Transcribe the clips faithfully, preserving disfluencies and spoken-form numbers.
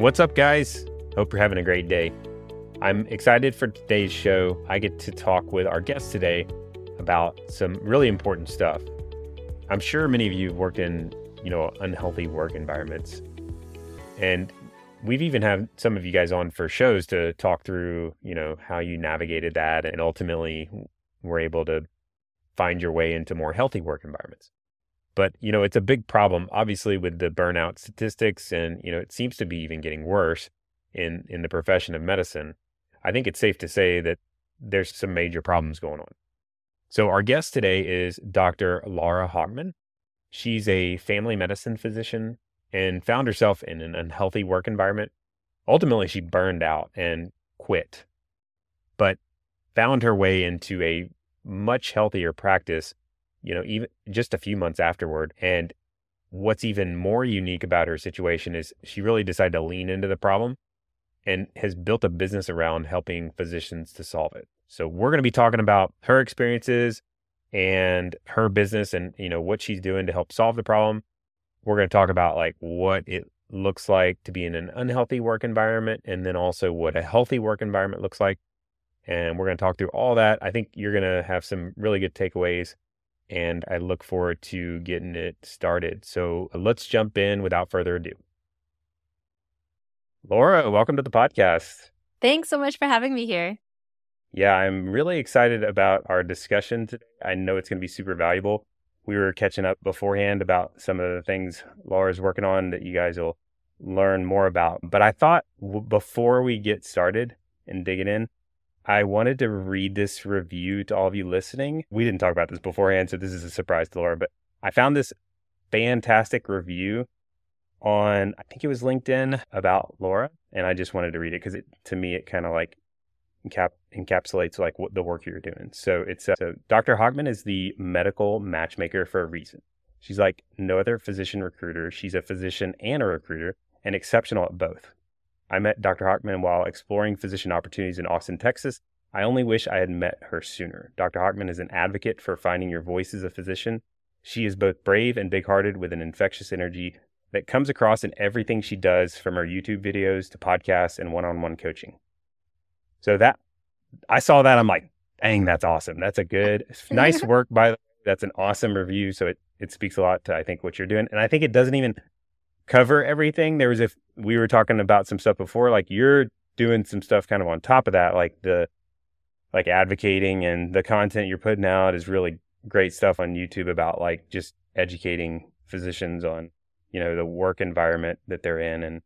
What's up, guys? Hope you're having a great day. I'm excited for today's show. I get to talk with our guest today about some really important stuff. I'm sure many of you have worked in, you know, unhealthy work environments. And we've even had some of you guys on for shows to talk through, you know, how you navigated that and ultimately were able to find your way into more healthy work environments. But, you know, it's a big problem, obviously, with the burnout statistics. And, you know, it seems to be even getting worse in, in the profession of medicine. I think it's safe to say that there's some major problems going on. So our guest today is Doctor Lara Hochman. She's a family medicine physician and found herself in an unhealthy work environment. Ultimately, she burned out and quit, but found her way into a much healthier practice, you know, even just a few months afterward. And what's even more unique about her situation is she really decided to lean into the problem and has built a business around helping physicians to solve it. So we're going to be talking about her experiences and her business and, you know, what she's doing to help solve the problem. We're going to talk about like what it looks like to be in an unhealthy work environment and then also what a healthy work environment looks like. And we're going to talk through all that. I think you're going to have some really good takeaways. And I look forward to getting it started. So let's jump in without further ado. Lara, welcome to the podcast. Thanks so much for having me here. Yeah, I'm really excited about our discussion today. I know it's going to be super valuable. We were catching up beforehand about some of the things Lara's working on that you guys will learn more about. But I thought w- before we get started and digging in, I wanted to read this review to all of you listening. We didn't talk about this beforehand, so this is a surprise to Lara, but I found this fantastic review on, I think it was LinkedIn, about Lara, and I just wanted to read it because it, to me, it kind of like encap- encapsulates like what the work you're doing. So it's, uh, so Doctor Hochman is the medical matchmaker for a reason. She's like no other physician recruiter. She's a physician and a recruiter and exceptional at both. I met Doctor Hochman while exploring physician opportunities in Austin, Texas. I only wish I had met her sooner. Doctor Hochman is an advocate for finding your voice as a physician. She is both brave and big-hearted with an infectious energy that comes across in everything she does, from her YouTube videos to podcasts and one-on-one coaching. So that, I saw that, I'm like, dang, that's awesome. That's a good, nice work by, that's an awesome review. So it, it speaks a lot to, I think, what you're doing. And I think it doesn't even cover everything. There was, if we were talking about some stuff before, like you're doing some stuff kind of on top of that, like the like advocating, and the content you're putting out is really great stuff on YouTube about like just educating physicians on, you know, the work environment that they're in, and,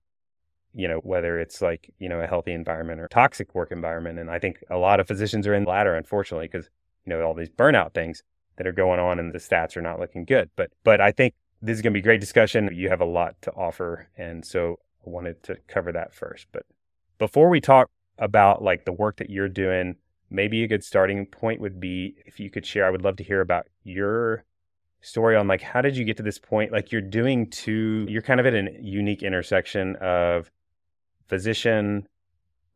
you know, whether it's like, you know, a healthy environment or toxic work environment. And I think a lot of physicians are in the latter, unfortunately, because, you know, all these burnout things that are going on and the stats are not looking good. But but I think this is going to be a great discussion. You have a lot to offer. And so I wanted to cover that first. But before we talk about like the work that you're doing, maybe a good starting point would be if you could share, I would love to hear about your story on like, how did you get to this point? Like you're doing two, you're kind of at a unique intersection of physician,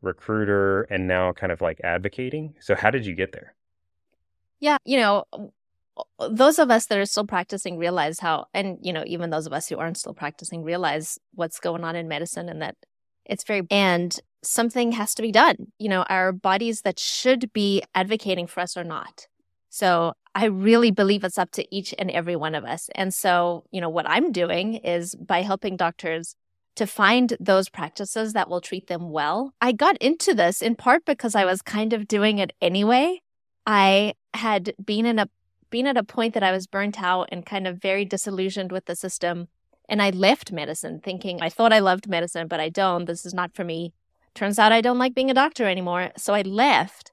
recruiter, and now kind of like advocating. So how did you get there? Yeah, you know, those of us that are still practicing realize how, and, you know, even those of us who aren't still practicing realize what's going on in medicine, and that it's very, and something has to be done. You know, our bodies that should be advocating for us are not. So I really believe it's up to each and every one of us. And so, you know, what I'm doing is by helping doctors to find those practices that will treat them well. I got into this in part because I was kind of doing it anyway. I had been in a Being at a point that I was burnt out and kind of very disillusioned with the system. And I left medicine thinking, I thought I loved medicine, but I don't. This is not for me. Turns out I don't like being a doctor anymore. So I left.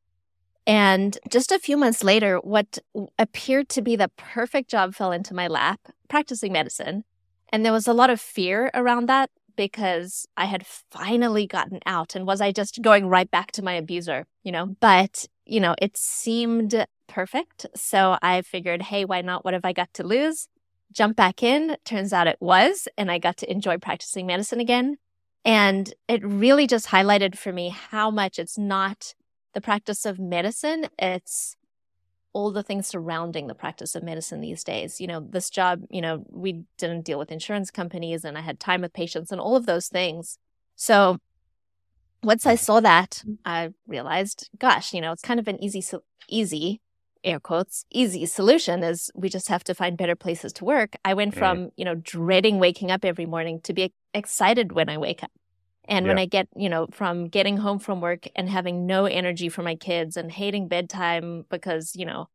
And just a few months later, what appeared to be the perfect job fell into my lap, practicing medicine. And there was a lot of fear around that because I had finally gotten out. And was I just going right back to my abuser, you know? But, you know, it seemed perfect. So I figured, hey, why not? What have I got to lose? Jump back in. Turns out it was, and I got to enjoy practicing medicine again. And it really just highlighted for me how much it's not the practice of medicine. It's all the things surrounding the practice of medicine these days. You know, this job, you know, we didn't deal with insurance companies, and I had time with patients and all of those things. So once I saw that, I realized, gosh, you know, it's kind of an easy, easy, air quotes, easy solution is we just have to find better places to work. I went from, you know, dreading waking up every morning to be excited when I wake up. And yeah. when I get, you know, from getting home from work and having no energy for my kids and hating bedtime because, you know,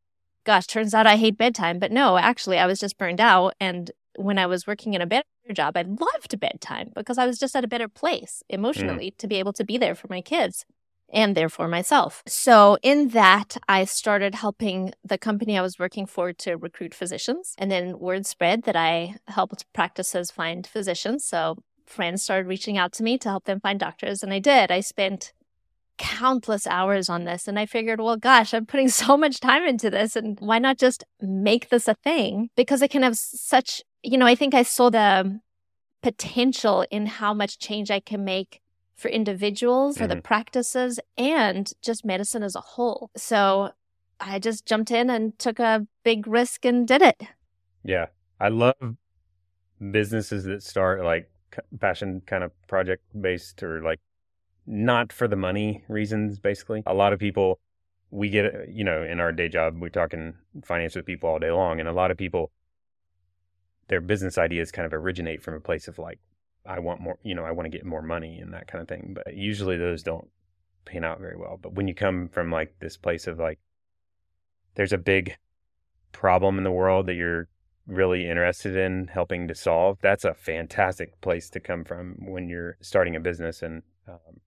gosh, turns out I hate bedtime. But no, actually, I was just burned out. And when I was working in a better job, I loved bedtime because I was just at a better place emotionally mm. to be able to be there for my kids and therefore myself. So in that, I started helping the company I was working for to recruit physicians. And then word spread that I helped practices find physicians. So friends started reaching out to me to help them find doctors. And I did. I spent countless hours on this. And I figured, well, gosh, I'm putting so much time into this. And why not just make this a thing? Because it can have such, you know, I think I saw the potential in how much change I can make for individuals, mm-hmm. for the practices, and just medicine as a whole. So I just jumped in and took a big risk and did it. Yeah. I love businesses that start like passion kind of project based or like not for the money reasons, basically. A lot of people, we get, you know, in our day job, we're talking finance with people all day long. And a lot of people, their business ideas kind of originate from a place of like, I want more, you know, I want to get more money and that kind of thing. But usually those don't pan out very well. But when you come from like this place of like, there's a big problem in the world that you're really interested in helping to solve, that's a fantastic place to come from when you're starting a business. And um,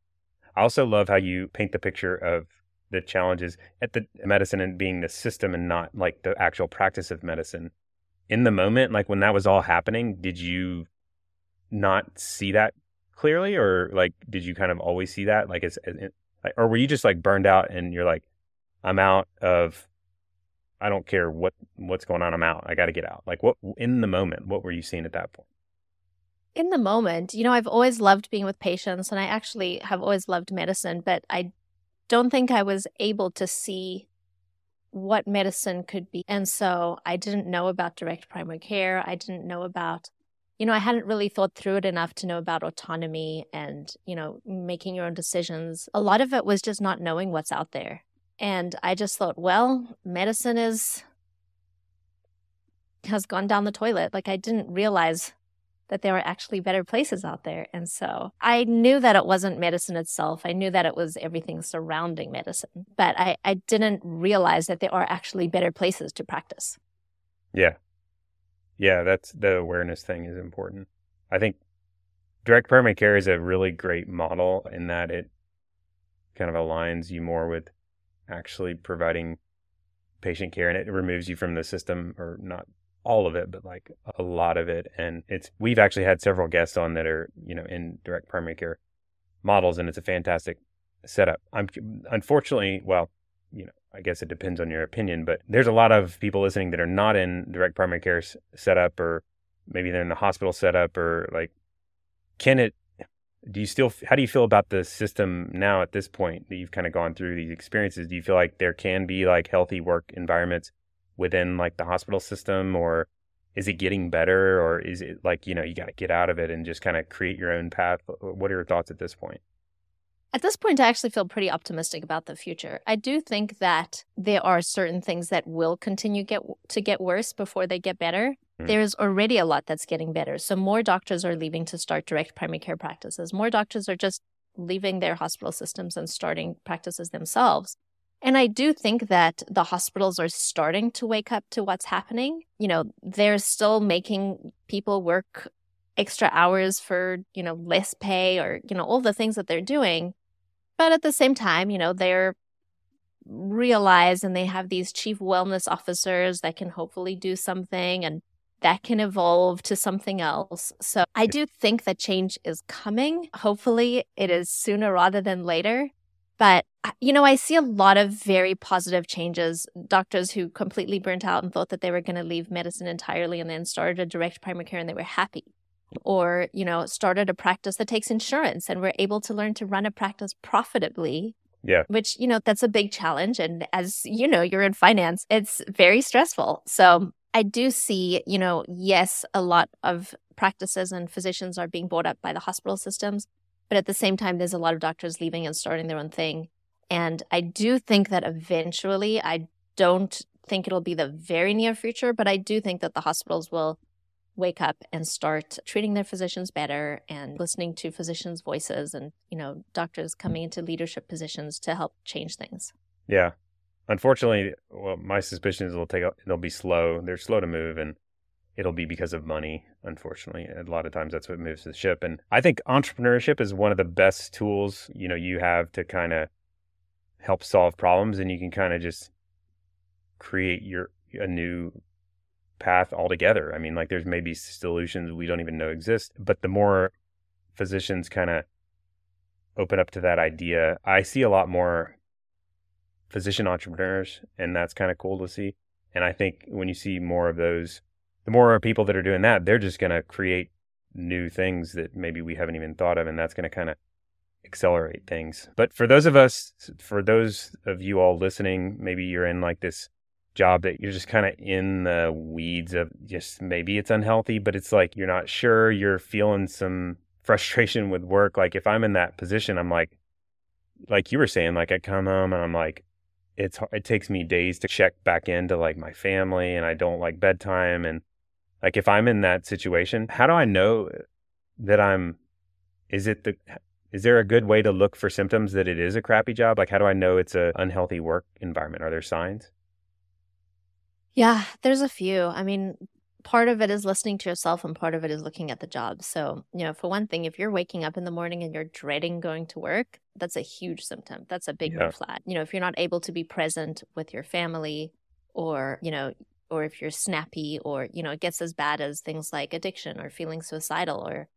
I also love how you paint the picture of the challenges at the medicine and being the system and not like the actual practice of medicine. In the moment, like when that was all happening, did you not see that clearly? Or like, did you kind of always see that? Like, it's, it, like, or were you just like burned out and you're like, I'm out of, I don't care what, what's going on. I'm out. I got to get out. Like what in the moment, what were you seeing at that point? In the moment, you know, I've always loved being with patients and I actually have always loved medicine, but I don't think I was able to see what medicine could be. And so I didn't know about direct primary care. I didn't know about, you know, I hadn't really thought through it enough to know about autonomy and, you know, making your own decisions. A lot of it was just not knowing what's out there. And I just thought, well, medicine is has gone down the toilet. Like I didn't realize that there were actually better places out there. And so I knew that it wasn't medicine itself. I knew that it was everything surrounding medicine. But I, I didn't realize that there are actually better places to practice. Yeah. Yeah, that's the awareness thing is important. I think direct primary care is a really great model in that it kind of aligns you more with actually providing patient care, and it removes you from the system, or not all of it, but like a lot of it. And it's, we've actually had several guests on that are, you know, in direct primary care models, and it's a fantastic setup. I'm unfortunately, well, you know, I guess it depends on your opinion, but there's a lot of people listening that are not in direct primary care s- setup, or maybe they're in the hospital setup, or like, can it, do you still, how do you feel about the system now at this point that you've kind of gone through these experiences? Do you feel like there can be like healthy work environments within like the hospital system, or is it getting better, or is it like, you know, you got to get out of it and just kind of create your own path? What are your thoughts at this point? At this point, I actually feel pretty optimistic about the future. I do think that there are certain things that will continue get, to get worse before they get better. Mm-hmm. There's already a lot that's getting better. So more doctors are leaving to start direct primary care practices. More doctors are just leaving their hospital systems and starting practices themselves. And I do think that the hospitals are starting to wake up to what's happening. You know, they're still making people work extra hours for, you know, less pay, or, you know, all the things that they're doing. But at the same time, you know, they're realized and they have these chief wellness officers that can hopefully do something, and that can evolve to something else. So I do think that change is coming. Hopefully it is sooner rather than later. But, you know, I see a lot of very positive changes. Doctors who completely burnt out and thought that they were going to leave medicine entirely and then started a direct primary care and they were happy. Or, you know, started a practice that takes insurance and were able to learn to run a practice profitably. Yeah. Which, you know, that's a big challenge. And as you know, you're in finance, it's very stressful. So I do see, you know, yes, a lot of practices and physicians are being bought up by the hospital systems, But at the same time, there's a lot of doctors leaving and starting their own thing. And I do think that eventually, I don't think it'll be the very near future, but I do think that the hospitals will wake up and start treating their physicians better and listening to physicians' voices and, you know, doctors coming into leadership positions to help change things. Yeah. Unfortunately, well, my suspicion is it'll take up, it'll be slow. They're slow to move, and it'll be because of money, unfortunately. A lot of times that's what moves the ship. And I think entrepreneurship is one of the best tools, you know, you have to kind of help solve problems, and you can kind of just create your a new path altogether. I mean, like, there's maybe solutions we don't even know exist, but the more physicians kind of open up to that idea, I see a lot more physician entrepreneurs, and that's kind of cool to see. And I think when you see more of those, the more people that are doing that, they're just going to create new things that maybe we haven't even thought of, and that's going to kind of accelerate things. But for those of us, for those of you all listening, maybe you're in like this job that you're just kind of in the weeds of, just maybe it's unhealthy, but it's like you're not sure, you're feeling some frustration with work. Like, if I'm in that position, I'm like, like you were saying, like I come home and I'm like, it's it takes me days to check back into like my family, and I don't like bedtime. And like, if I'm in that situation, how do I know that I'm, is it the, is there a good way to look for symptoms that it is a crappy job? Like, how do I know it's an unhealthy work environment? Are there signs? Yeah, there's a few. I mean, part of it is listening to yourself, and part of it is looking at the job. So, you know, for one thing, if you're waking up in the morning and you're dreading going to work, that's a huge symptom. That's a big yeah. red flag. You know, if you're not able to be present with your family, or, you know, or if you're snappy, or, you know, it gets as bad as things like addiction or feeling suicidal, or,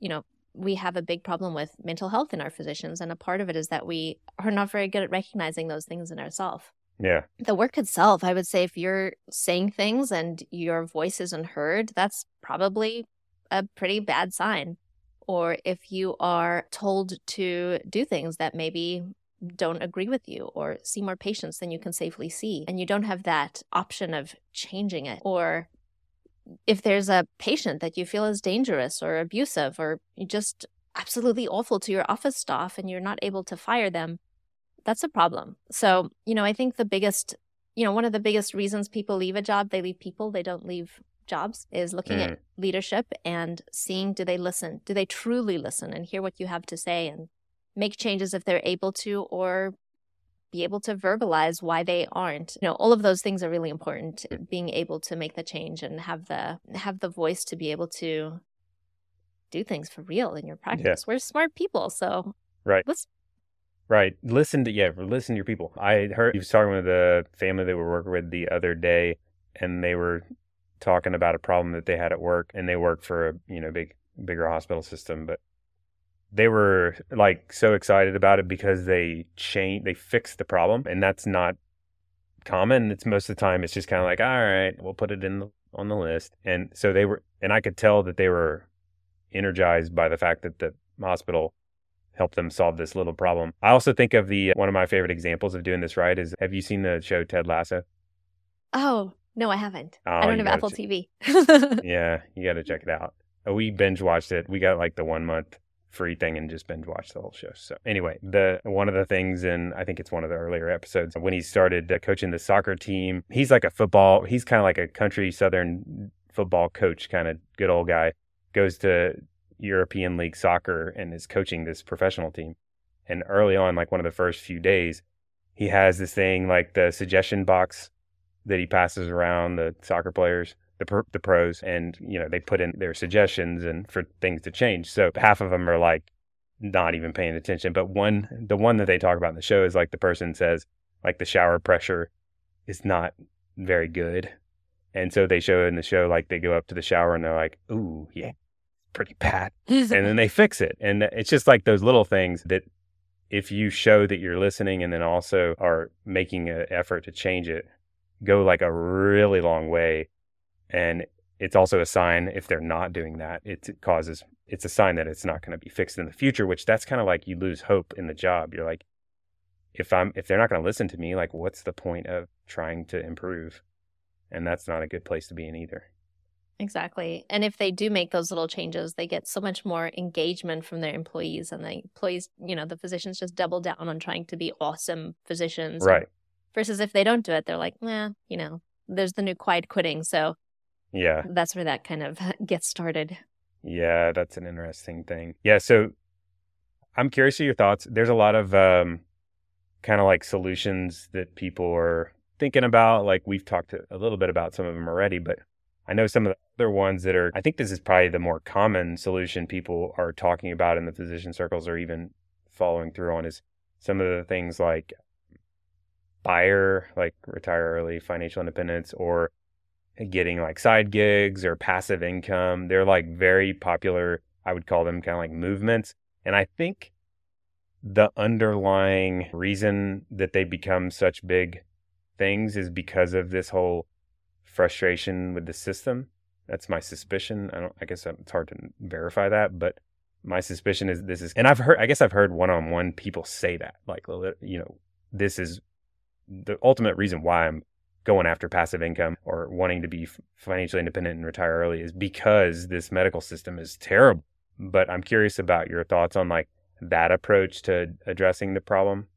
you know, we have a big problem with mental health in our physicians. And a part of it is that we are not very good at recognizing those things in ourselves. Yeah. The work itself, I would say if you're saying things and your voice isn't heard, that's probably a pretty bad sign. Or if you are told to do things that maybe don't agree with you, or see more patients than you can safely see, and you don't have that option of changing it. Or if there's a patient that you feel is dangerous or abusive or just absolutely awful to your office staff, and you're not able to fire them, that's a problem. So, you know, I think the biggest, you know, one of the biggest reasons people leave a job, they leave people, they don't leave jobs, is looking mm. at leadership and seeing, do they listen? Do they truly listen and hear what you have to say and make changes if they're able to, or be able to verbalize why they aren't? You know, all of those things are really important, being able to make the change and have the have the voice to be able to do things for real in your practice. Yeah. We're smart people, so right. let's Right. Listen to, yeah, listen to your people. I heard you were talking with a family they were working with the other day, and they were talking about a problem that they had at work, and they work for a, you know, big, bigger hospital system, but they were like so excited about it because they changed, they fixed the problem. And that's not common. It's most of the time, it's just kind of like, all right, we'll put it in the, on the list. And so they were, and I could tell that they were energized by the fact that the hospital help them solve this little problem. I also think of the, one of my favorite examples of doing this right is, have you seen the show Ted Lasso? Oh, no, I haven't. Oh, I don't have Apple che- T V. Yeah, you got to check it out. We binge watched it. We got like the one month free thing and just binge watched the whole show. So anyway, the one of the things in, I think it's one of the earlier episodes, when he started coaching the soccer team, he's like a football, he's kind of like a country southern football coach, kind of good old guy, goes to European League soccer and is coaching this professional team. And early on, like one of the first few days, he has this thing like the suggestion box that he passes around the soccer players, the per- the pros, and you know, they put in their suggestions and for things to change. So half of them are like not even paying attention, but one the one that they talk about in the show is like the person says like the shower pressure is not very good. And so they show in the show like they go up to the shower and they're like, "Ooh, yeah, pretty bad," and then they fix it. And it's just like those little things that if you show that you're listening and then also are making an effort to change it, go like a really long way. And it's also a sign if they're not doing that, it causes, it's a sign that it's not going to be fixed in the future, which that's kind of like you lose hope in the job. You're like, if I'm, if they're not going to listen to me, like what's the point of trying to improve? And that's not a good place to be in either. Exactly. And if they do make those little changes, they get so much more engagement from their employees, and the employees, you know, the physicians just double down on trying to be awesome physicians. Right. Versus if they don't do it, they're like, nah, you know, there's the new quiet quitting. So yeah, that's where that kind of gets started. Yeah, that's an interesting thing. Yeah. So I'm curious of your thoughts. There's a lot of um, kind of like solutions that people are thinking about. Like we've talked a little bit about some of them already, but I know some of the other ones that are, I think this is probably the more common solution people are talking about in the physician circles or even following through on, is some of the things like buyer, like retire early, financial independence, or getting like side gigs or passive income. They're like very popular, I would call them kind of like movements. And I think the underlying reason that they become such big things is because of this whole frustration with the system. That's my suspicion. I don't, I guess it's hard to verify that, but my suspicion is this is, and I've heard, I guess I've heard one-on-one people say that, like, you know, this is the ultimate reason why I'm going after passive income or wanting to be financially independent and retire early is because this medical system is terrible. But I'm curious about your thoughts on like that approach to addressing the problem.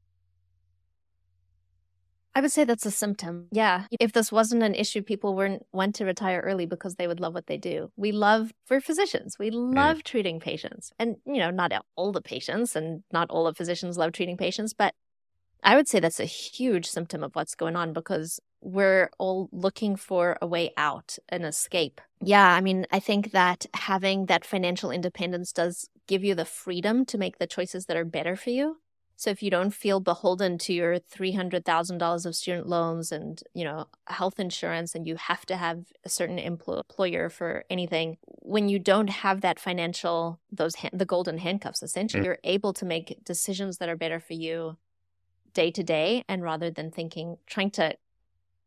I would say that's a symptom. Yeah. If this wasn't an issue, people wouldn't want to retire early because they would love what they do. We love, we're physicians. We love mm. treating patients. And, you know, not all the patients and not all the physicians love treating patients. But I would say that's a huge symptom of what's going on, because we're all looking for a way out, an escape. Yeah. I mean, I think that having that financial independence does give you the freedom to make the choices that are better for you. So if you don't feel beholden to your three hundred thousand dollars of student loans and, you know, health insurance, and you have to have a certain employer for anything, when you don't have that financial, those ha- the golden handcuffs, essentially, mm. you're able to make decisions that are better for you day to day, and rather than thinking, trying to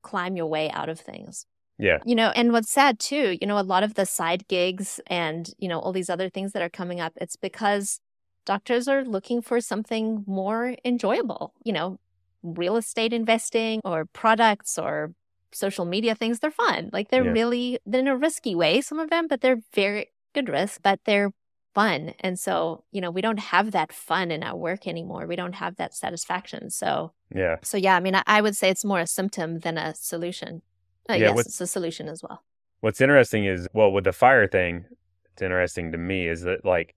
climb your way out of things. Yeah. You know, and what's sad too, you know, a lot of the side gigs and, you know, all these other things that are coming up, it's because doctors are looking for something more enjoyable, you know, real estate investing or products or social media things. They're fun. Like they're yeah. really, they're in a risky way, some of them, but they're very good risk, but they're fun. And so, you know, we don't have that fun in our work anymore. We don't have that satisfaction. So, yeah. So, yeah, I mean, I, I would say it's more a symptom than a solution. Uh, yeah, yes, it's a solution as well. What's interesting is, well, with the fire thing, it's interesting to me is that like,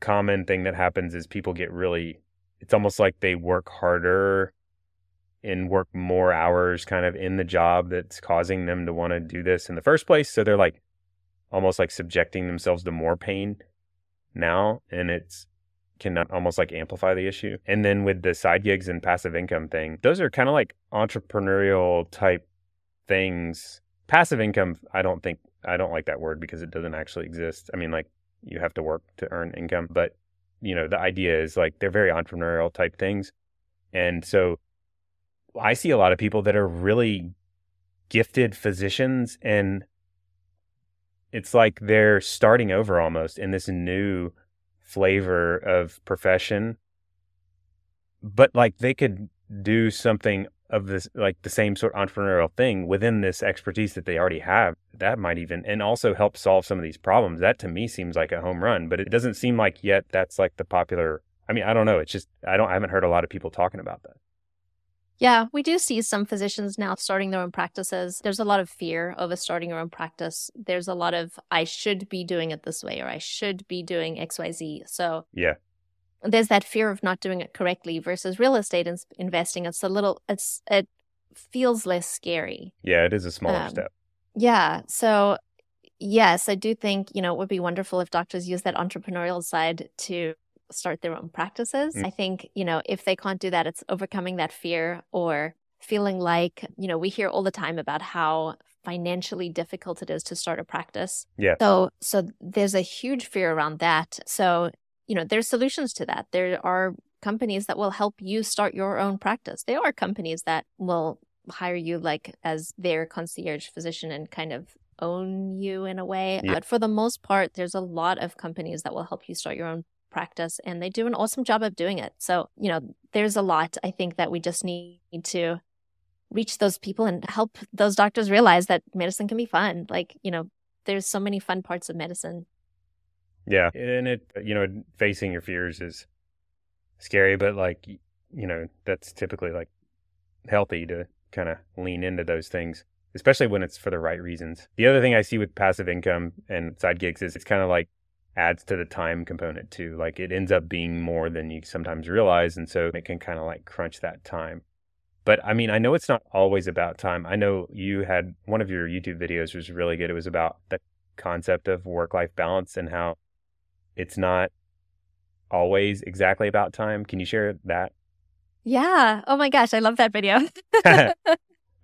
common thing that happens is people get really, it's almost like they work harder and work more hours kind of in the job that's causing them to want to do this in the first place. So they're like almost like subjecting themselves to more pain now, and it's can almost like amplify the issue. And then with the side gigs and passive income thing, those are kind of like entrepreneurial type things. Passive income, I don't think, I don't like that word because it doesn't actually exist. I mean, like, you have to work to earn income. But, you know, the idea is like they're very entrepreneurial type things. And so I see a lot of people that are really gifted physicians, and it's like they're starting over almost in this new flavor of profession. But like they could do something of this, like the same sort of entrepreneurial thing within this expertise that they already have, that might even, and also help solve some of these problems. That to me seems like a home run, but it doesn't seem like yet that's like the popular, I mean, I don't know. It's just, I don't, I haven't heard a lot of people talking about that. Yeah, we do see some physicians now starting their own practices. There's a lot of fear over starting your own practice. There's a lot of, I should be doing it this way, or I should be doing X, Y, Z. So yeah. There's that fear of not doing it correctly, versus real estate in- investing. It's a little, it's it feels less scary. Yeah, it is a smaller um, step. Yeah. So, yes, I do think, you know, it would be wonderful if doctors use that entrepreneurial side to start their own practices. Mm. I think, you know, if they can't do that, it's overcoming that fear, or feeling like, you know, we hear all the time about how financially difficult it is to start a practice. Yeah. So, so there's a huge fear around that. So, you know, there's solutions to that. There are companies that will help you start your own practice. There are companies that will hire you like as their concierge physician and kind of own you in a way. Yeah. But for the most part, there's a lot of companies that will help you start your own practice, and they do an awesome job of doing it. So, you know, there's a lot, I think, that we just need to reach those people and help those doctors realize that medicine can be fun. Like, you know, there's so many fun parts of medicine. Yeah. And it, you know, facing your fears is scary, but like, you know, that's typically like healthy to kind of lean into those things, especially when it's for the right reasons. The other thing I see with passive income and side gigs is it's kind of like adds to the time component too. Like it ends up being more than you sometimes realize. And so it can kind of like crunch that time. But I mean, I know it's not always about time. I know you had one of your YouTube videos was really good. It was about the concept of work-life balance and how it's not always exactly about time. Can you share that? Yeah. Oh my gosh. I love that video. It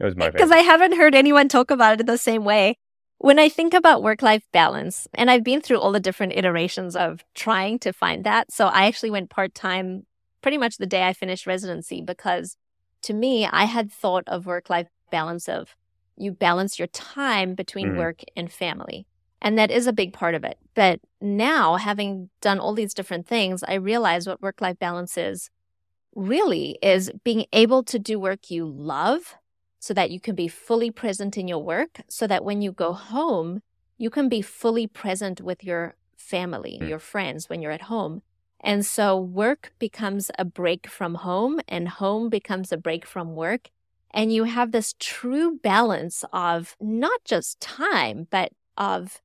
was my favorite. Because I haven't heard anyone talk about it in the same way. When I think about work-life balance, and I've been through all the different iterations of trying to find that. So I actually went part-time pretty much the day I finished residency, because to me, I had thought of work-life balance of you balance your time between mm-hmm. work and family. And that is a big part of it. But now, having done all these different things, I realize what work-life balance is really is being able to do work you love so that you can be fully present in your work, so that when you go home, you can be fully present with your family, mm-hmm. your friends when you're at home. And so work becomes a break from home, and home becomes a break from work. And you have this true balance of not just time, but of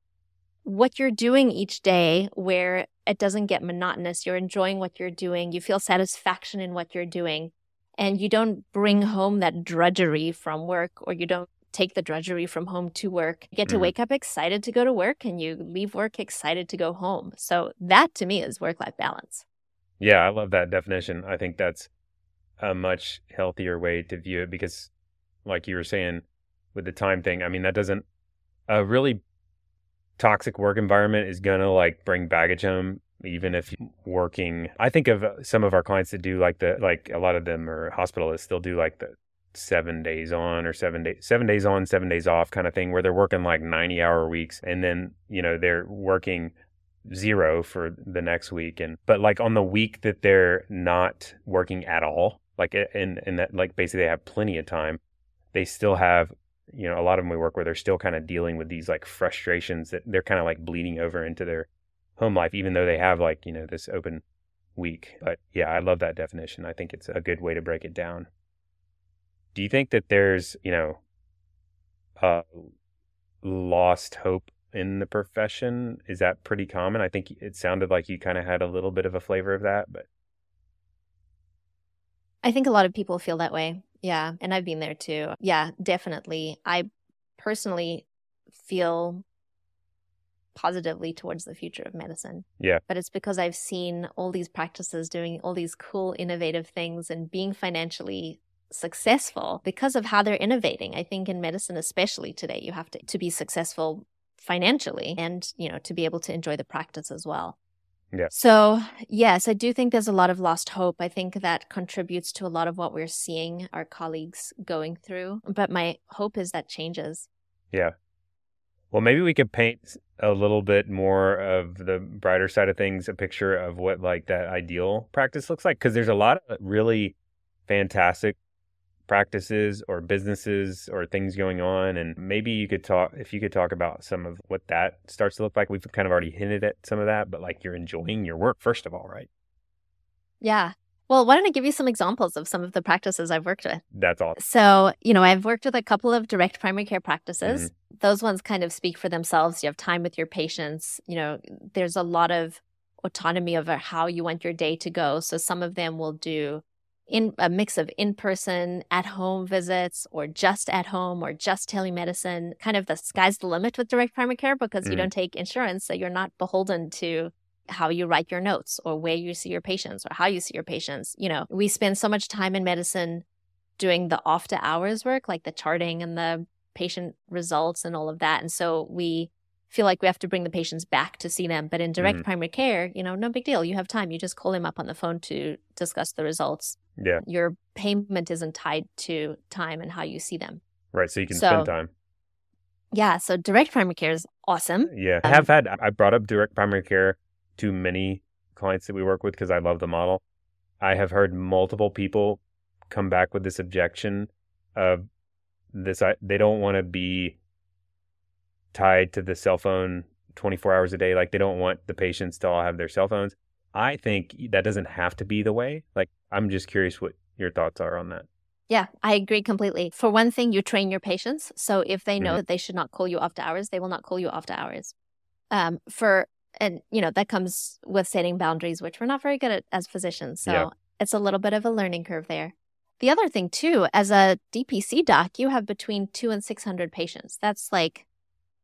what you're doing each day where it doesn't get monotonous. You're enjoying what you're doing. You feel satisfaction in what you're doing. And you don't bring home that drudgery from work, or you don't take the drudgery from home to work. You get to wake up excited to go to work, and you leave work excited to go home. So that to me is work-life balance. Yeah, I love that definition. I think that's a much healthier way to view it, because like you were saying with the time thing, I mean, that doesn't, a really toxic work environment is going to like bring baggage home, even if you're working. I think of some of our clients that do like the, like a lot of them are hospitalists, they'll do like the seven days on or seven days, seven days on, seven days off kind of thing, where they're working like ninety hour weeks. And then, you know, they're working zero for the next week. And, but like on the week that they're not working at all, like, and, and that like basically they have plenty of time, they still have, you know, a lot of them we work where they're still kind of dealing with these like frustrations that they're kind of like bleeding over into their home life, even though they have like, you know, this open week. But yeah, I love that definition. I think it's a good way to break it down. Do you think that there's, you know, uh, lost hope in the profession? Is that pretty common? I think it sounded like you kind of had a little bit of a flavor of that, but. I think a lot of people feel that way. Yeah. And I've been there too. Yeah, definitely. I personally feel positively towards the future of medicine. Yeah. But it's because I've seen all these practices doing all these cool, innovative things and being financially successful because of how they're innovating. I think in medicine, especially today, you have to, to be successful financially and, you know, to be able to enjoy the practice as well. Yeah. So yes, I do think there's a lot of lost hope. I think that contributes to a lot of what we're seeing our colleagues going through. But my hope is that changes. Yeah. Well, maybe we could paint a little bit more of the brighter side of things, a picture of what like that ideal practice looks like. Because there's a lot of really fantastic practices or businesses or things going on, and maybe you could talk if you could talk about some of what that starts to look like. We've kind of already hinted at some of that, but like you're enjoying your work first of all, right? Yeah. Well, why don't I give you some examples of some of the practices I've worked with? That's awesome. So, you know, I've worked with a couple of direct primary care practices. Mm-hmm. Those ones kind of speak for themselves. You have time with your patients. You know, there's a lot of autonomy over how you want your day to go. So some of them will do in a mix of in-person, at-home visits, or just at home, or just telemedicine. Kind of the sky's the limit with direct primary care because mm-hmm. you don't take insurance, so you're not beholden to how you write your notes or where you see your patients or how you see your patients. You know, we spend so much time in medicine doing the after-hours work, like the charting and the patient results and all of that. And so we feel like we have to bring the patients back to see them. But in direct mm-hmm. primary care, you know, no big deal. You have time. You just call them up on the phone to discuss the results. Yeah. Your payment isn't tied to time and how you see them. Right. So you can so, spend time. Yeah. So direct primary care is awesome. Yeah. Um, I have had, I brought up direct primary care to many clients that we work with because I love the model. I have heard multiple people come back with this objection uh, this, I, they don't want to be tied to the cell phone twenty-four hours a day. Like, they don't want the patients to all have their cell phones. I think that doesn't have to be the way. Like, I'm just curious what your thoughts are on that. Yeah, I agree completely. For one thing, you train your patients. So if they know mm-hmm. that they should not call you after hours, they will not call you after hours. Um, for and, you know, that comes with setting boundaries, which we're not very good at as physicians. So yeah. It's a little bit of a learning curve there. The other thing, too, as a D P C doc, you have between two and six hundred patients. That's like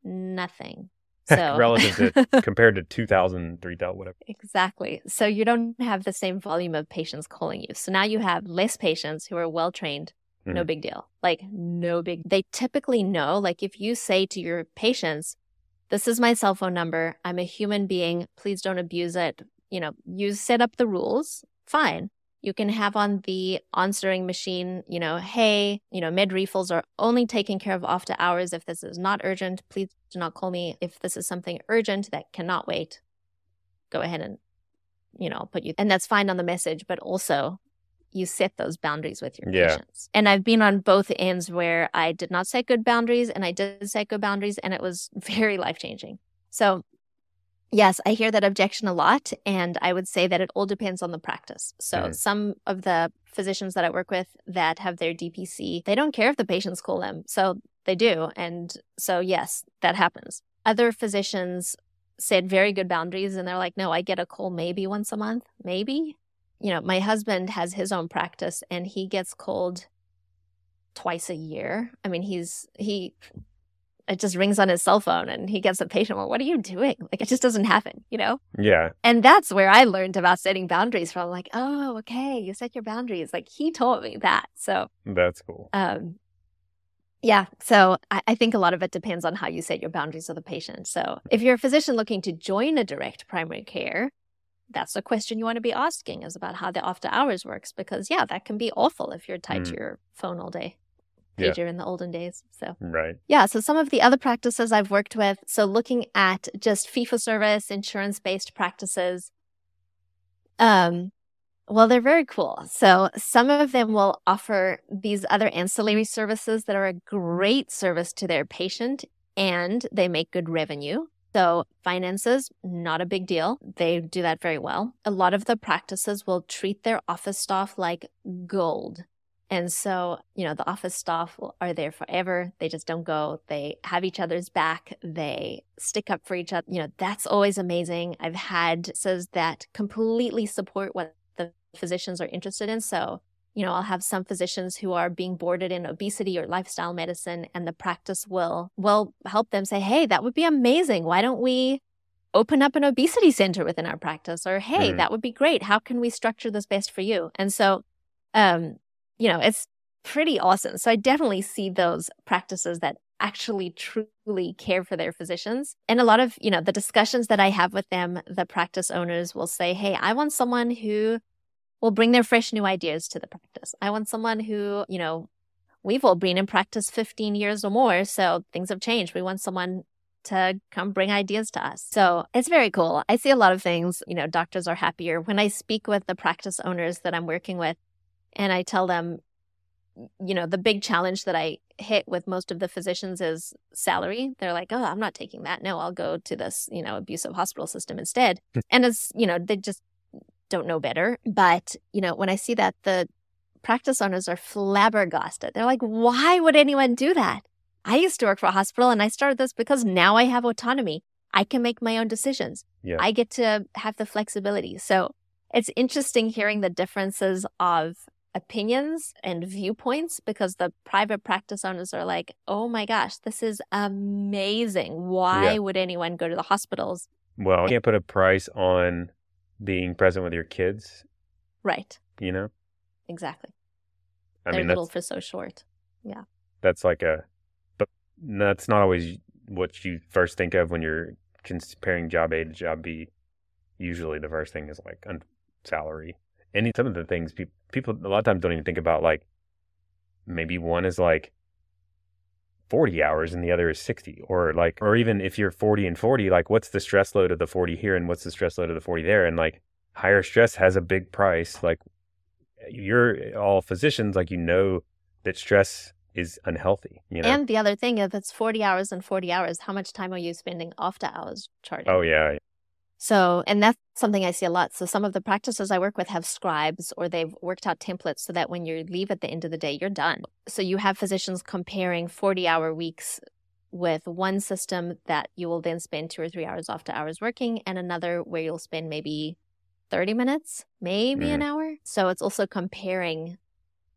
nothing. So relative to compared to two thousand, three thousand, whatever. Exactly. So you don't have the same volume of patients calling you. So now you have less patients who are well-trained. Mm-hmm. No big deal. Like, no big. They typically know, like, if you say to your patients, this is my cell phone number. I'm a human being. Please don't abuse it. You know, you set up the rules. Fine. You can have on the answering machine, you know, hey, you know, med refills are only taken care of after hours. If this is not urgent, please do not call me. If this is something urgent that cannot wait, go ahead and, you know, put you. And that's fine on the message, but also you set those boundaries with your yeah. patients. And I've been on both ends where I did not set good boundaries and I did set good boundaries, and it was very life-changing. So yes, I hear that objection a lot, and I would say that it all depends on the practice. So mm. some of the physicians that I work with that have their D P C, they don't care if the patients call them. So they do, and so yes, that happens. Other physicians set very good boundaries, and they're like, no, I get a call maybe once a month, maybe. You know, my husband has his own practice, and he gets called twice a year. I mean, he's... he. It just rings on his cell phone and he gets a patient. Well, what are you doing? Like, it just doesn't happen, you know? Yeah. And that's where I learned about setting boundaries from. Like, oh, okay, you set your boundaries. Like, he taught me that. So that's cool. Um, yeah. So I, I think a lot of it depends on how you set your boundaries with the patient. So if you're a physician looking to join a direct primary care, that's the question you want to be asking, is about how the after hours works. Because yeah, that can be awful if you're tied mm. to your phone all day. Pager yeah. in the olden days. So, right. Yeah. So, some of the other practices I've worked with, so looking at just fee for service, insurance based practices, um, well, they're very cool. So, some of them will offer these other ancillary services that are a great service to their patient, and they make good revenue. So, finances, not a big deal. They do that very well. A lot of the practices will treat their office staff like gold. And so, you know, the office staff are there forever. They just don't go. They have each other's back. They stick up for each other. You know, that's always amazing. I've had says that completely support what the physicians are interested in. So, you know, I'll have some physicians who are being boarded in obesity or lifestyle medicine, and the practice will, will help them say, hey, that would be amazing. Why don't we open up an obesity center within our practice? Or, hey, mm-hmm. that would be great. How can we structure this best for you? And so, um, you know, it's pretty awesome. So I definitely see those practices that actually truly care for their physicians. And a lot of, you know, the discussions that I have with them, the practice owners will say, hey, I want someone who will bring their fresh new ideas to the practice. I want someone who, you know, we've all been in practice fifteen years or more, so things have changed. We want someone to come bring ideas to us. So it's very cool. I see a lot of things, you know, doctors are happier. When I speak with the practice owners that I'm working with, and I tell them, you know, the big challenge that I hit with most of the physicians is salary. They're like, oh, I'm not taking that. No, I'll go to this, you know, abusive hospital system instead. And it's, you know, they just don't know better. But, you know, when I see that, the practice owners are flabbergasted. They're like, why would anyone do that? I used to work for a hospital and I started this because now I have autonomy. I can make my own decisions. Yeah. I get to have the flexibility. So it's interesting hearing the differences of opinions and viewpoints, because the private practice owners are like, oh my gosh, this is amazing. Why yeah. would anyone go to the hospitals? Well, you can't put a price on being present with your kids. Right. You know? Exactly. I They're mean, little for so short. Yeah. That's like a, but that's not always what you first think of when you're comparing job A to job B. Usually the first thing is like salary. Any some of the things people, people a lot of times don't even think about, like maybe one is like forty hours and the other is sixty, or like, or even if you're forty and forty, like what's the stress load of the forty here and what's the stress load of the forty there? And like higher stress has a big price. Like you're all physicians, like, you know, that stress is unhealthy. You know? And the other thing, if it's forty hours and forty hours, how much time are you spending after hours charting? Oh, yeah. So, and that's something I see a lot. So some of the practices I work with have scribes, or they've worked out templates so that when you leave at the end of the day, you're done. So you have physicians comparing forty-hour weeks with one system that you will then spend two or three hours after hours working, and another where you'll spend maybe thirty minutes, maybe mm. an hour. So it's also comparing,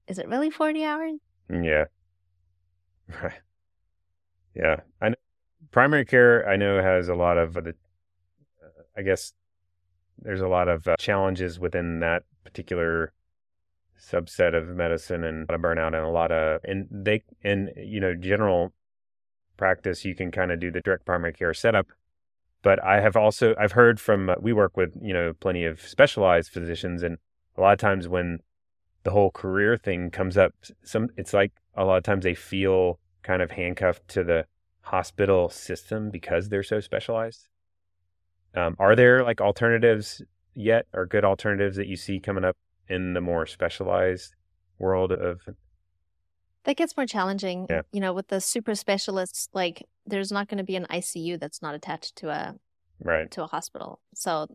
is it really forty hours? Yeah. Yeah. I know primary care, I know, has a lot of the, I guess there's a lot of uh, challenges within that particular subset of medicine, and a lot of burnout and a lot of, and they, in, you know, general practice, you can kind of do the direct primary care setup. But I have also, I've heard from, uh, we work with, you know, plenty of specialized physicians, and a lot of times when the whole career thing comes up, some, it's like a lot of times they feel kind of handcuffed to the hospital system because they're so specialized. Um, are there like alternatives yet, or good alternatives that you see coming up in the more specialized world of? That gets more challenging, yeah. You know, with the super specialists, like there's not going to be an I C U that's not attached to a, right. to a hospital. So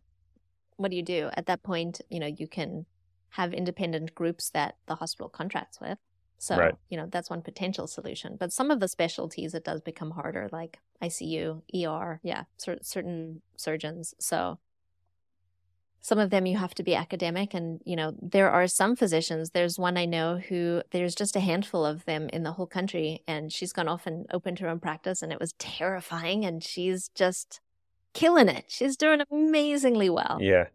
what do you do at that point? You know, you can have independent groups that the hospital contracts with. So, right. you know, that's one potential solution. But some of the specialties, it does become harder, like I C U, E R, yeah, cer- certain surgeons. So some of them you have to be academic. And, you know, there are some physicians, there's one I know who, there's just a handful of them in the whole country. And she's gone off and opened her own practice, and it was terrifying. And she's just killing it. She's doing amazingly well. Yeah.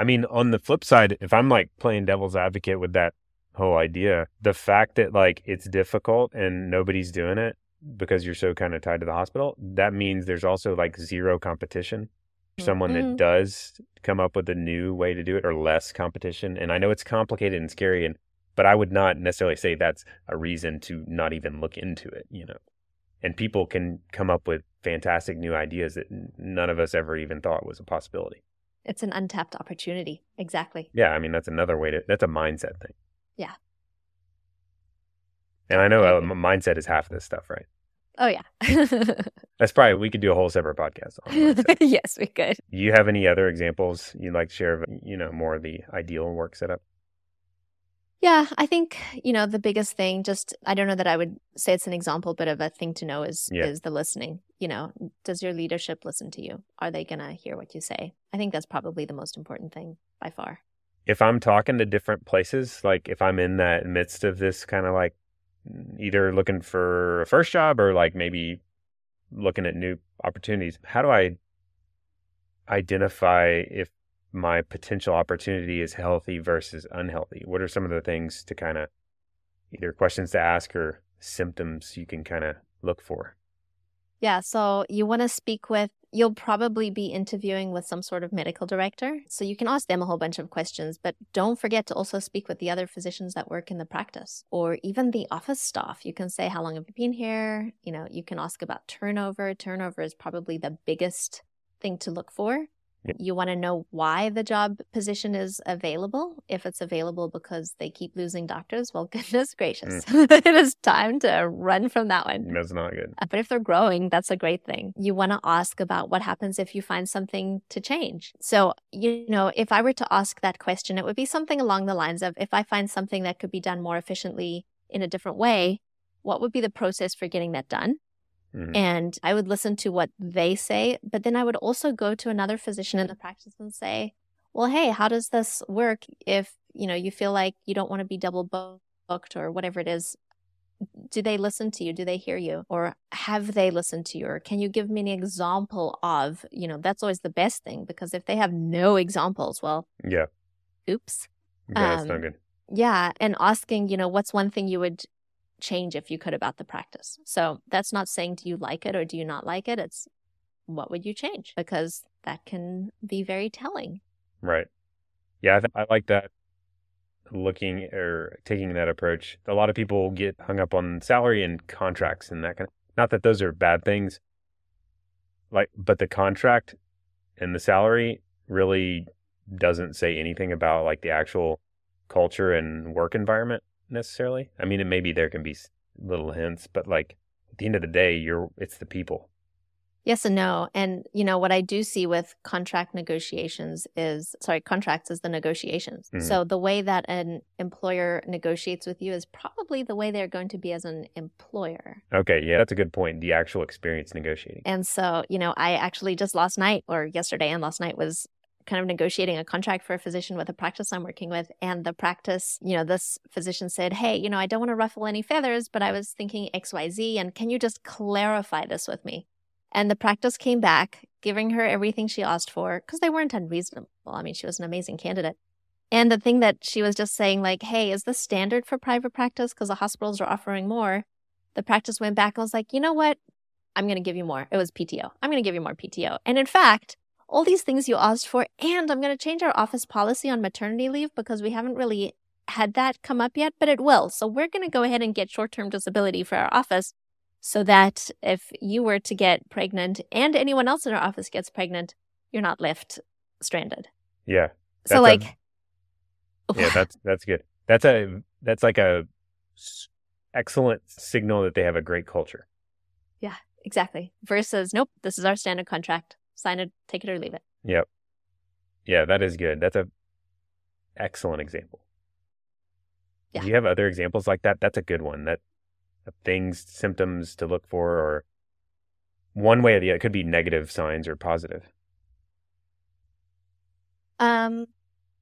I mean, on the flip side, if I'm like playing devil's advocate with that whole idea, the fact that like it's difficult and nobody's doing it because you're so kind of tied to the hospital, that means there's also like zero competition. Someone mm-hmm. that does come up with a new way to do it, or less competition. And I know it's complicated and scary, and but I would not necessarily say that's a reason to not even look into it, you know. And people can come up with fantastic new ideas that none of us ever even thought was a possibility. It's an untapped opportunity. Exactly. Yeah. I mean, that's another way to, that's a mindset thing. Yeah. And I know uh, mindset is half of this stuff, right? Oh, yeah. That's probably, we could do a whole separate podcast on mindset. Yes, we could. Do you have any other examples you'd like to share of, you know, more of the ideal work setup? Yeah, I think, you know, the biggest thing, just, I don't know that I would say it's an example, but of a thing to know is yeah. is the listening. You know, does your leadership listen to you? Are they going to hear what you say? I think that's probably the most important thing by far. If I'm talking to different places, like if I'm in that midst of this kind of like either looking for a first job or like maybe looking at new opportunities, how do I identify if my potential opportunity is healthy versus unhealthy? What are some of the things to kind of either questions to ask or symptoms you can kind of look for? Yeah. So you want to speak with, you'll probably be interviewing with some sort of medical director. So you can ask them a whole bunch of questions, but don't forget to also speak with the other physicians that work in the practice, or even the office staff. You can say, how long have you been here? You know, you can ask about turnover. Turnover is probably the biggest thing to look for. You want to know why the job position is available. If it's available because they keep losing doctors, well, goodness gracious, mm. It is time to run from that one. That's not good. But if they're growing, that's a great thing. You want to ask about what happens if you find something to change. So, you know, if I were to ask that question, it would be something along the lines of, if I find something that could be done more efficiently in a different way, what would be the process for getting that done? Mm-hmm. And I would listen to what they say, but then I would also go to another physician in the practice and say, well, hey, how does this work if, you know, you feel like you don't want to be double booked or whatever it is? Do they listen to you? Do they hear you? Or have they listened to you? Or can you give me an example of, you know, that's always the best thing, because if they have no examples, well, yeah, oops. Yeah, um, that's not good. Yeah. And asking, you know, what's one thing you would change if you could about the practice. So that's not saying do you like it or do you not like it. It's what would you change, because that can be very telling. Right. Yeah, I, th- I like that. Looking or taking that approach. A lot of people get hung up on salary and contracts and that kind of. Not that those are bad things. Like, but the contract and the salary really doesn't say anything about like the actual culture and work environment necessarily. I mean, it maybe there can be little hints, but like at the end of the day, you're it's the people. Yes and no. And, you know, what I do see with contract negotiations is, sorry, contracts is the negotiations. Mm-hmm. So the way that an employer negotiates with you is probably the way they're going to be as an employer. Okay. Yeah, that's a good point. The actual experience negotiating. And so, you know, I actually just last night or yesterday and last night was kind of negotiating a contract for a physician with a practice I'm working with. And the practice, you know, this physician said, hey, you know, I don't want to ruffle any feathers, but I was thinking X Y Z. And can you just clarify this with me? And the practice came back, giving her everything she asked for, because they weren't unreasonable. I mean, she was an amazing candidate. And the thing that she was just saying, like, hey, is this standard for private practice? Because the hospitals are offering more. The practice went back and was like, you know what? I'm going to give you more. It was P T O. I'm going to give you more P T O. And in fact, all these things you asked for, and I'm going to change our office policy on maternity leave because we haven't really had that come up yet, but it will. So we're going to go ahead and get short-term disability for our office, so that if you were to get pregnant and anyone else in our office gets pregnant, you're not left stranded. Yeah. So like, a, yeah, that's that's good. That's a that's like a excellent signal that they have a great culture. Yeah, exactly. Versus, nope, this is our standard contract. Sign it, take it or leave it. Yep. Yeah, that is good. That's a excellent example. Yeah. Do you have other examples like that? That's a good one. That. Things, symptoms to look for, or one way or the other. It could be negative signs or positive. Um,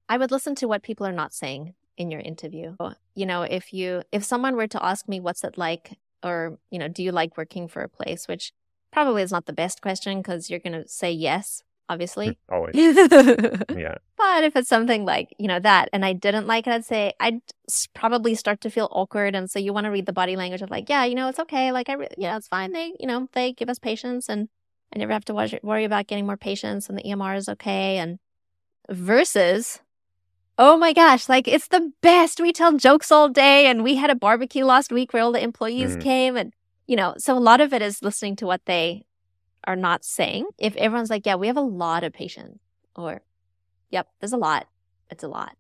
I would listen to what people are not saying in your interview. You know, if you if someone were to ask me, what's it like? Or, you know, do you like working for a place? Which probably is not the best question because you're going to say yes, obviously. Always. Yeah. But if it's something like, you know, that, and I didn't like it, I'd say I'd probably start to feel awkward. And so you want to read the body language of like, yeah, you know, it's okay. Like, I, re- yeah, it's fine. They, you know, they give us patients and I never have to watch, worry about getting more patients and the E M R is okay. And versus, oh my gosh, like it's the best. We tell jokes all day. And we had a barbecue last week where all the employees mm-hmm. came and, you know, so a lot of it is listening to what they are not saying. If everyone's like, yeah, we have a lot of patients, or yep, there's a lot, it's a lot,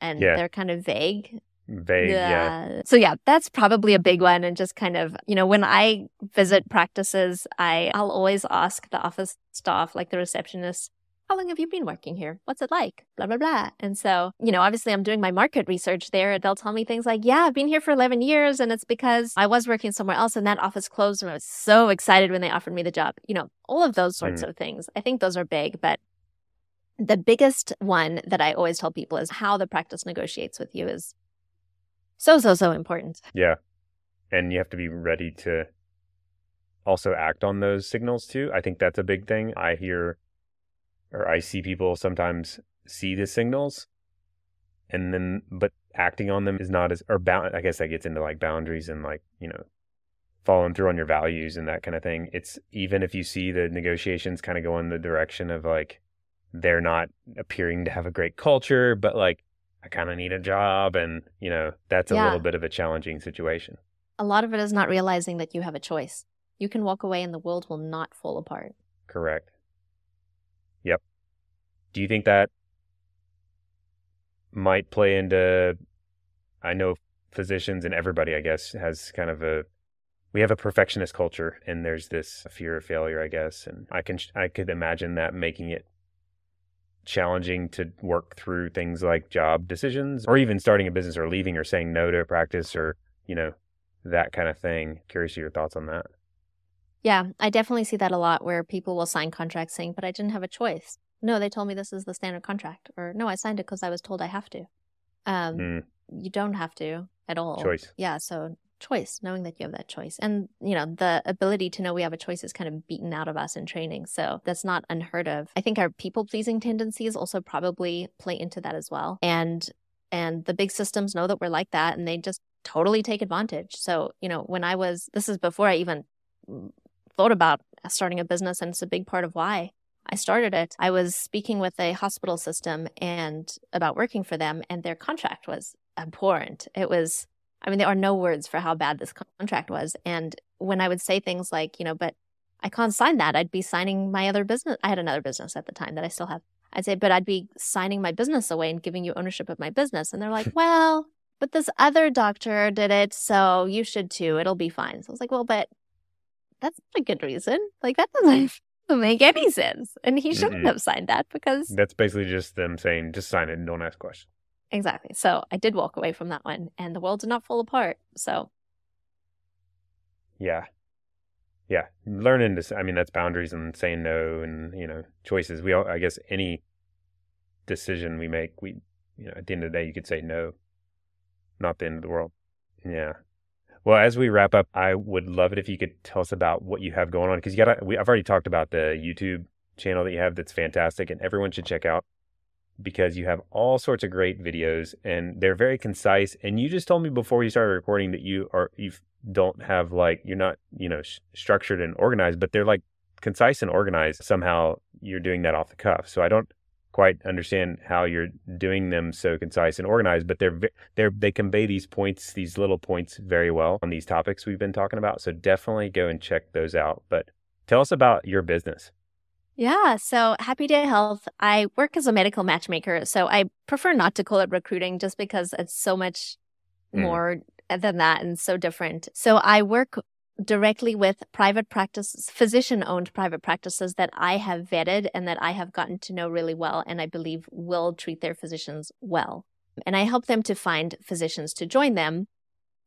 and yeah. they're kind of vague vague yeah. yeah so yeah that's probably a big one. And just kind of, you know, when I visit practices, I I'll always ask the office staff, like the receptionist, how long have you been working here? What's it like? Blah, blah, blah. And so, you know, obviously I'm doing my market research there. They'll tell me things like, yeah, I've been here for eleven years and it's because I was working somewhere else and that office closed and I was so excited when they offered me the job. You know, all of those sorts mm. of things. I think those are big, but the biggest one that I always tell people is how the practice negotiates with you is so, so, so important. Yeah. And you have to be ready to also act on those signals too. I think that's a big thing. I hear... or I see people sometimes see the signals and then, but acting on them is not as, or bound, I guess that gets into like boundaries and like, you know, following through on your values and that kind of thing. It's even if you see the negotiations kind of go in the direction of like, they're not appearing to have a great culture, but like, I kind of need a job. And, you know, that's a yeah. little bit of a challenging situation. A lot of it is not realizing that you have a choice. You can walk away and the world will not fall apart. Correct. Yep. Do you think that might play into, I know physicians and everybody, I guess, has kind of a, we have a perfectionist culture and there's this fear of failure, I guess. And I can, I could imagine that making it challenging to work through things like job decisions or even starting a business or leaving or saying no to a practice or, you know, that kind of thing. Curious your thoughts on that. Yeah, I definitely see that a lot where people will sign contracts saying, but I didn't have a choice. No, they told me this is the standard contract. Or no, I signed it because I was told I have to. Um, mm. You don't have to at all. Choice. Yeah, so choice, knowing that you have that choice. And, you know, the ability to know we have a choice is kind of beaten out of us in training. So that's not unheard of. I think our people-pleasing tendencies also probably play into that as well. And and the big systems know that we're like that and they just totally take advantage. So, you know, when I was, this is before I even... thought about starting a business, and it's a big part of why I started it. I was speaking with a hospital system and about working for them, and their contract was abhorrent. It was, I mean, there are no words for how bad this contract was. And when I would say things like, you know, but I can't sign that, I'd be signing my other business. I had another business at the time that I still have. I'd say, but I'd be signing my business away and giving you ownership of my business. And they're like, well, but this other doctor did it, so you should too. It'll be fine. So I was like, well, but that's not a good reason. Like, that doesn't make any sense. And he shouldn't mm-hmm. have signed that because... That's basically just them saying, just sign it and don't ask questions. Exactly. So I did walk away from that one, and the world did not fall apart. So... Yeah. Yeah. Learning to... I mean, that's boundaries and saying no and, you know, choices. We all... I guess any decision we make, we... You know, at the end of the day, you could say no. Not the end of the world. Yeah. Well, as we wrap up, I would love it if you could tell us about what you have going on. Because you got I've already talked about the YouTube channel that you have that's fantastic and everyone should check out because you have all sorts of great videos and they're very concise. And you just told me before we started recording that you are you don't have like, you're not, you know, sh- structured and organized, but they're like concise and organized. Somehow you're doing that off the cuff. So I don't quite understand how you're doing them so concise and organized, but they're they're they convey these points, these little points very well on these topics we've been talking about. So definitely go and check those out. But tell us about your business. Yeah, so Happy Day Health. I work as a medical matchmaker, so I prefer not to call it recruiting just because it's so much mm. more than that and so different. So I work directly with private practices, physician-owned private practices that I have vetted and that I have gotten to know really well and I believe will treat their physicians well. And I help them to find physicians to join them.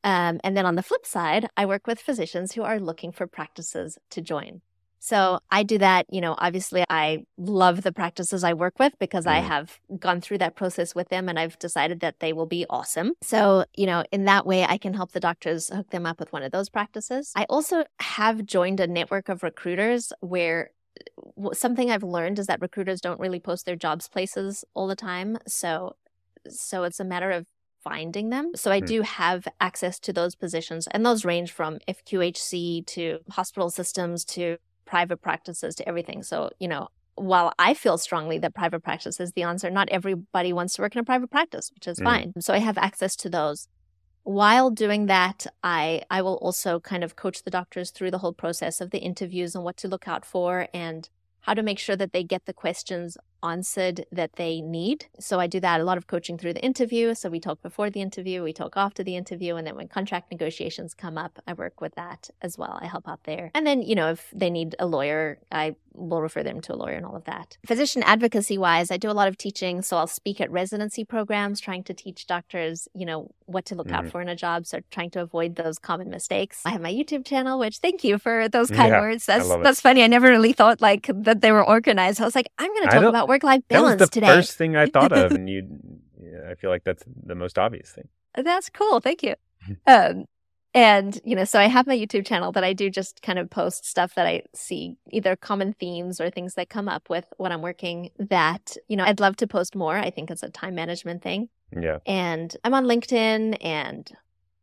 Um, and then on the flip side, I work with physicians who are looking for practices to join. So I do that, you know, obviously I love the practices I work with because mm. I have gone through that process with them and I've decided that they will be awesome. So, you know, in that way, I can help the doctors hook them up with one of those practices. I also have joined a network of recruiters where something I've learned is that recruiters don't really post their jobs places all the time. So, so it's a matter of finding them. So I do have access to those positions and those range from F Q H C to hospital systems to private practices to everything. So, you know, while I feel strongly that private practice is the answer, not everybody wants to work in a private practice, which is mm. fine. So I have access to those. While doing that, I, I will also kind of coach the doctors through the whole process of the interviews and what to look out for and how to make sure that they get the questions answered that they need. So I do that, a lot of coaching through the interview. So we talk before the interview, we talk after the interview, and then when contract negotiations come up, I work with that as well. I help out there. And then, you know, if they need a lawyer, I will refer them to a lawyer and all of that. Physician advocacy-wise, I do a lot of teaching. So I'll speak at residency programs, trying to teach doctors, you know, what to look mm-hmm. out for in a job, so trying to avoid those common mistakes. I have my YouTube channel, which thank you for those kind yeah, words. That's that's funny. I never really thought like that they were organized. I was like, I'm going to talk about work-life balance today. That was the today. first thing I thought of, and you, yeah, I feel like that's the most obvious thing. That's cool. Thank you. Um, and, you know, so I have my YouTube channel, but I do just kind of post stuff that I see, either common themes or things that come up with what I'm working that, you know, I'd love to post more. I think it's a time management thing. Yeah. And I'm on LinkedIn, and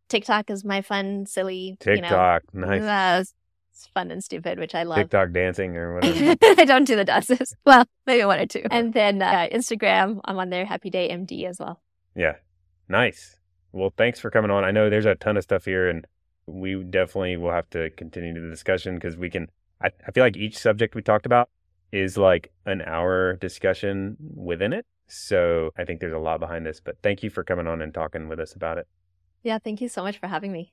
TikTok is my fun, silly, TikTok, you know, nice. Uh, It's fun and stupid, which I love. TikTok dancing or whatever. I don't do the dances. Well, maybe one or two. And then uh, Instagram, I'm on there, Happy Day M D as well. Yeah. Nice. Well, thanks for coming on. I know there's a ton of stuff here, and we definitely will have to continue the discussion because we can, I, I feel like each subject we talked about is like an hour discussion within it. So I think there's a lot behind this, but thank you for coming on and talking with us about it. Yeah. Thank you so much for having me.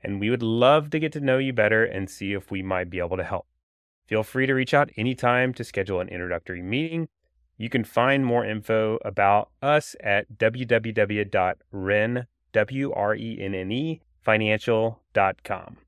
And we would love to get to know you better and see if we might be able to help. Feel free to reach out anytime to schedule an introductory meeting. You can find more info about us at w w w dot wrenne financial dot com.